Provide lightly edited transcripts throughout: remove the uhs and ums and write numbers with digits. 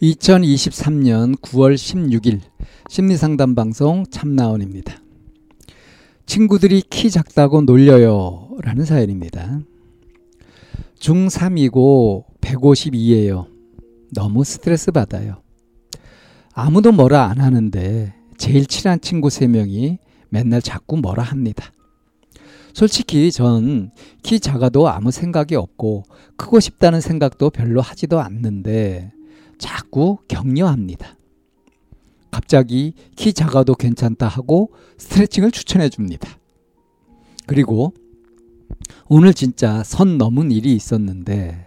(2023년 9월 16일) 심리상담방송 참나원입니다. 친구들이 키 작다고 놀려요 라는 사연입니다. 중3이고 152예요. 너무 스트레스 받아요. 아무도 뭐라 안 하는데 제일 친한 친구 3명이 맨날 자꾸 뭐라 합니다. 솔직히 전 키 작아도 아무 생각이 없고 크고 싶다는 생각도 별로 하지도 않는데 자꾸 격려합니다. 갑자기 키 작아도 괜찮다 하고 스트레칭을 추천해 줍니다. 그리고 오늘 진짜 선 넘은 일이 있었는데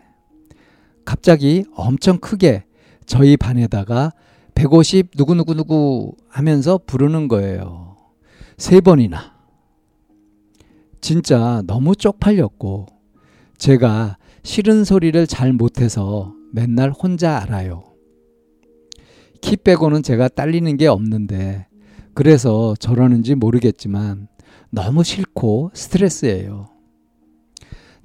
갑자기 엄청 크게 저희 반에다가 150 누구누구누구 하면서 부르는 거예요. 3번이나. 진짜 너무 쪽팔렸고 제가 싫은 소리를 잘 못해서 맨날 혼자 알아요. 키 빼고는 제가 딸리는 게 없는데 그래서 저러는지 모르겠지만 너무 싫고 스트레스예요.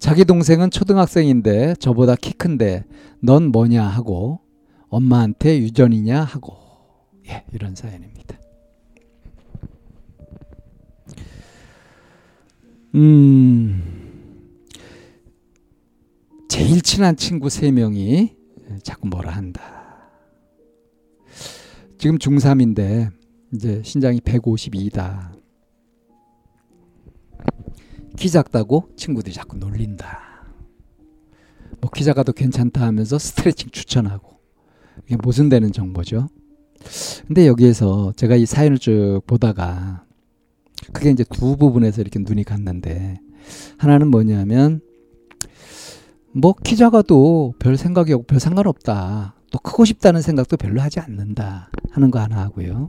자기 동생은 초등학생인데 저보다 키 큰데 넌 뭐냐 하고 엄마한테 유전이냐 하고 이런 사연입니다. 제일 친한 친구 3명이 자꾸 뭐라 한다. 지금 중3인데 이제 신장이 152다. 키 작다고 친구들이 자꾸 놀린다. 뭐 키 작아도 괜찮다 하면서 스트레칭 추천하고 이게 모순되는 정보죠. 근데 여기에서 제가 이 사연을 쭉 보다가 그게 이제 두 부분에서 이렇게 눈이 갔는데 하나는 뭐냐면 뭐 키 작아도 별 생각이 없고 별 상관없다. 또 크고 싶다는 생각도 별로 하지 않는다 하는 거 하나 하고요.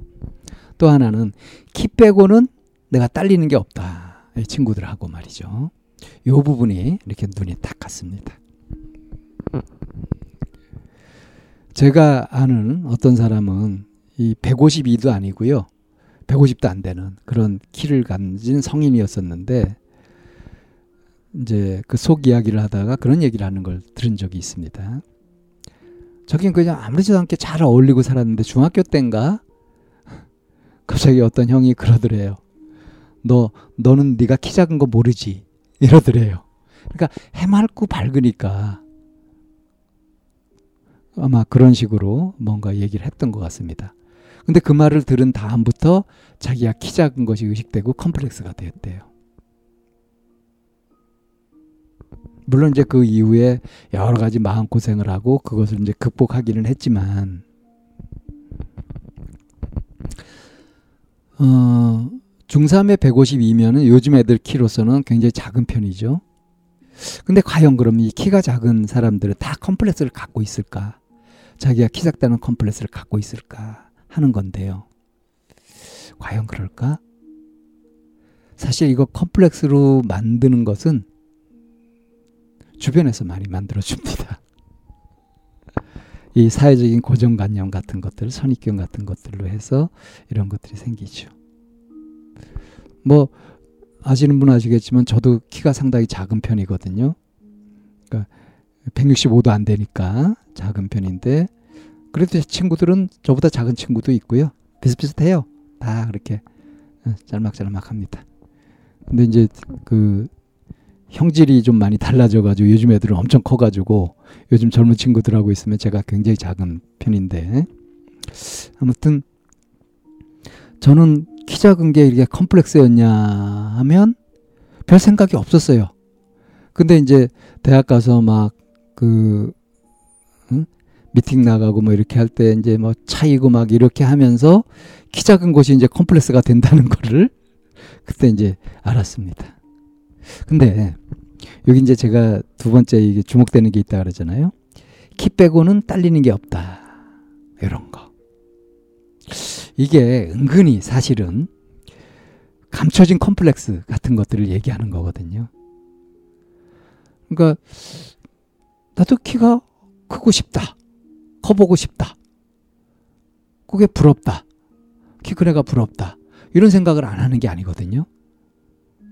또 하나는 키 빼고는 내가 딸리는 게 없다. 이 친구들하고 말이죠. 요 부분이 이렇게 눈이 딱 갔습니다. 제가 아는 어떤 사람은 이 152도 아니고요. 150도 안 되는 그런 키를 가진 성인이었었는데 이제 그 속 이야기를 하다가 그런 얘기를 하는 걸 들은 적이 있습니다. 저긴 그냥 아무렇지도 않게 잘 어울리고 살았는데 중학교 땐가 갑자기 어떤 형이 그러더래요. 너는 네가 키 작은 거 모르지? 이러더래요. 그러니까 해맑고 밝으니까 아마 그런 식으로 뭔가 얘기를 했던 것 같습니다. 근데 그 말을 들은 다음부터 자기가 키 작은 것이 의식되고 컴플렉스가 되었대요. 물론 이제 그 이후에 여러 가지 마음고생을 하고 그것을 이제 극복하기는 했지만 중3의 152면은 요즘 애들 키로서는 굉장히 작은 편이죠. 근데 과연 그럼 이 키가 작은 사람들은 다 컴플렉스를 갖고 있을까? 자기가 키 작다는 컴플렉스를 갖고 있을까? 하는 건데요. 과연 그럴까? 사실 이거 컴플렉스로 만드는 것은 주변에서 많이 만들어줍니다. 이 사회적인 고정관념 같은 것들, 선입견 같은 것들로 해서 이런 것들이 생기죠. 뭐 아시는 분 아시겠지만 저도 키가 상당히 작은 편이거든요. 그러니까 165도 안 되니까 작은 편인데 그래도 제 친구들은 저보다 작은 친구도 있고요. 비슷비슷해요. 다 그렇게 짤막짤막합니다. 근데 이제 그 형질이 좀 많이 달라져가지고 요즘 애들은 엄청 커가지고 요즘 젊은 친구들하고 있으면 제가 굉장히 작은 편인데 아무튼 저는 키 작은 게 이게 컴플렉스였냐 하면 별 생각이 없었어요. 근데 이제 대학 가서 막 그 미팅 나가고 뭐 이렇게 할 때 이제 뭐 차이고 막 이렇게 하면서 키 작은 것이 이제 컴플렉스가 된다는 거를 그때 이제 알았습니다. 근데 여기 이제 제가 두 번째 이게 주목되는 게 있다 그러잖아요. 키 빼고는 딸리는 게 없다. 이런 거. 이게 은근히 사실은 감춰진 컴플렉스 같은 것들을 얘기하는 거거든요. 그러니까 나도 키가 크고 싶다. 커보고 싶다. 그게 부럽다. 키 큰 애가 부럽다. 이런 생각을 안 하는 게 아니거든요.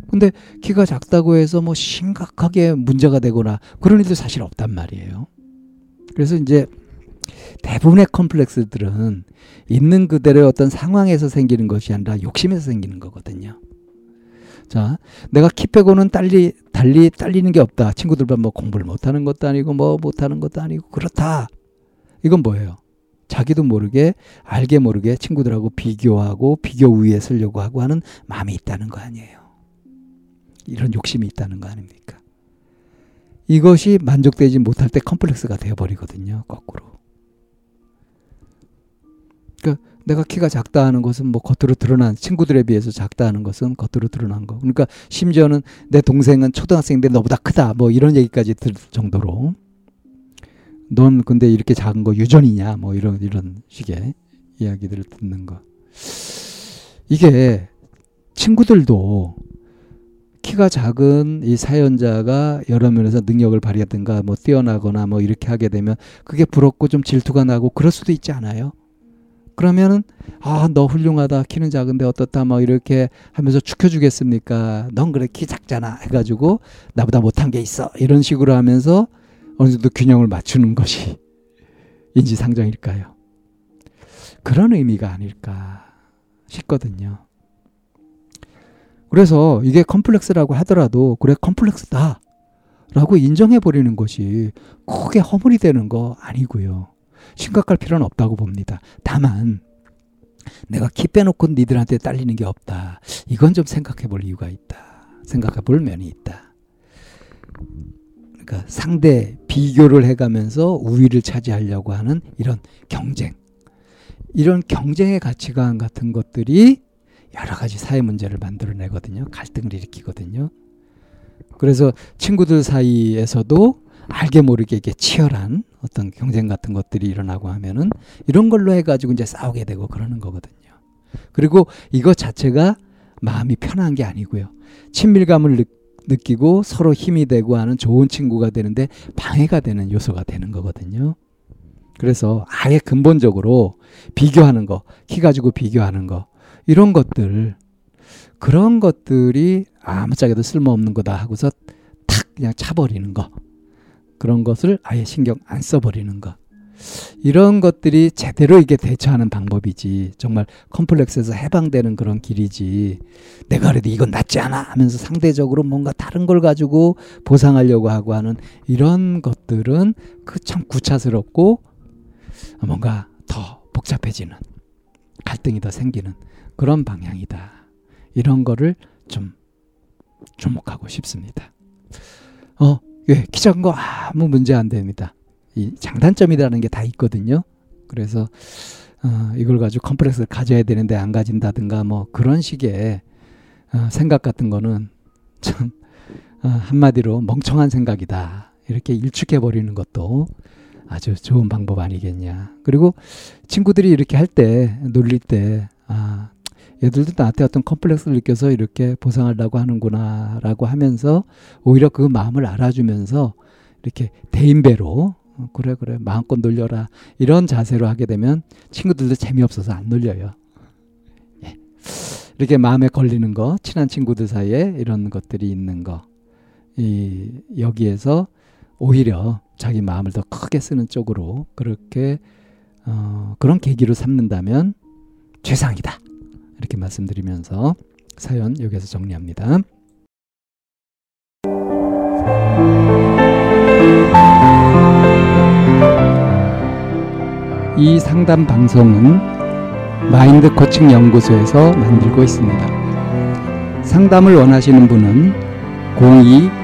근데 키가 작다고 해서 뭐 심각하게 문제가 되거나 그런 일도 사실 없단 말이에요. 그래서 이제 대부분의 컴플렉스들은 있는 그대로의 어떤 상황에서 생기는 것이 아니라 욕심에서 생기는 거거든요. 자, 내가 키 빼고는 딸리는 게 없다. 친구들만 뭐 공부를 못하는 것도 아니고 뭐 못하는 것도 아니고 그렇다. 이건 뭐예요? 자기도 모르게 알게 모르게 친구들하고 비교하고 비교 우위에 서려고 하고 하는 마음이 있다는 거 아니에요. 이런 욕심이 있다는 거 아닙니까? 이것이 만족되지 못할 때 컴플렉스가 되어버리거든요. 거꾸로. 그러니까 내가 키가 작다 하는 것은 뭐 겉으로 드러난, 친구들에 비해서 작다 하는 것은 겉으로 드러난 거. 그러니까 심지어는 내 동생은 초등학생인데 너보다 크다. 뭐 이런 얘기까지 들을 정도로. 넌 근데 이렇게 작은 거 유전이냐? 뭐 이런 식의 이야기들을 듣는 거. 이게 친구들도 키가 작은 이 사연자가 여러 면에서 능력을 발휘하든가 뭐 뛰어나거나 뭐 이렇게 하게 되면 그게 부럽고 좀 질투가 나고 그럴 수도 있지 않아요? 그러면은 아, 너 훌륭하다. 키는 작은데 어떻다. 뭐 이렇게 하면서 축혀주겠습니까? 넌 그래 키 작잖아. 해가지고 나보다 못한 게 있어. 이런 식으로 하면서 어느 정도 균형을 맞추는 것이 인지상정일까요? 그런 의미가 아닐까 싶거든요. 그래서 이게 컴플렉스라고 하더라도 그래 컴플렉스다 라고 인정해버리는 것이 크게 허물이 되는 거 아니고요. 심각할 필요는 없다고 봅니다. 다만 내가 키 빼놓고 니들한테 딸리는 게 없다. 이건 좀 생각해볼 이유가 있다. 생각해볼 면이 있다. 그러니까 상대 비교를 해가면서 우위를 차지하려고 하는 이런 경쟁. 이런 경쟁의 가치관 같은 것들이 여러 가지 사회 문제를 만들어내거든요. 갈등을 일으키거든요. 그래서 친구들 사이에서도 알게 모르게 이게 치열한 어떤 경쟁 같은 것들이 일어나고 하면은 이런 걸로 해가지고 이제 싸우게 되고 그러는 거거든요. 그리고 이것 자체가 마음이 편한 게 아니고요. 친밀감을 느끼고 서로 힘이 되고 하는 좋은 친구가 되는데 방해가 되는 요소가 되는 거거든요. 그래서 아예 근본적으로 비교하는 거, 키 가지고 비교하는 거, 이런 것들, 그런 것들이 아무짝에도 쓸모없는 거다 하고서 탁 그냥 차버리는 거. 그런 것을 아예 신경 안 써버리는 것. 이런 것들이 제대로 이게 대처하는 방법이지. 정말 컴플렉스에서 해방되는 그런 길이지. 내가 그래도 이건 낫지 않아 하면서 상대적으로 뭔가 다른 걸 가지고 보상하려고 하고 하는 이런 것들은 그 참 구차스럽고 뭔가 더 복잡해지는 갈등이 더 생기는 그런 방향이다. 이런 거를 좀 주목하고 싶습니다. 예, 키 작은 거 아무 문제 안 됩니다. 이 장단점이라는 게 다 있거든요. 그래서 이걸 가지고 컴플렉스를 가져야 되는데 안 가진다든가 뭐 그런 식의 생각 같은 거는 참 한마디로 멍청한 생각이다. 이렇게 일축해버리는 것도 아주 좋은 방법 아니겠냐. 그리고 친구들이 이렇게 할 때 놀릴 때 아, 얘들도 나한테 어떤 컴플렉스를 느껴서 이렇게 보상하려고 하는구나 라고 하면서 오히려 그 마음을 알아주면서 이렇게 대인배로 그래 마음껏 놀려라 이런 자세로 하게 되면 친구들도 재미없어서 안 놀려요. 예. 이렇게 마음에 걸리는 거, 친한 친구들 사이에 이런 것들이 있는 거, 여기에서 오히려 자기 마음을 더 크게 쓰는 쪽으로 그렇게 그런 계기로 삼는다면 최상이다. 이렇게 말씀드리면서 사연 여기서 정리합니다. 이 상담 방송은 마인드 코칭 연구소에서 만들고 있습니다. 상담을 원하시는 분은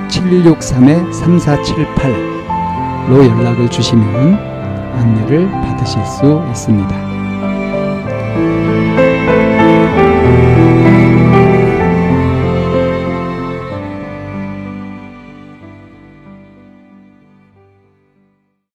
02-7163-3478로 연락을 주시면 안내를 받으실 수 있습니다.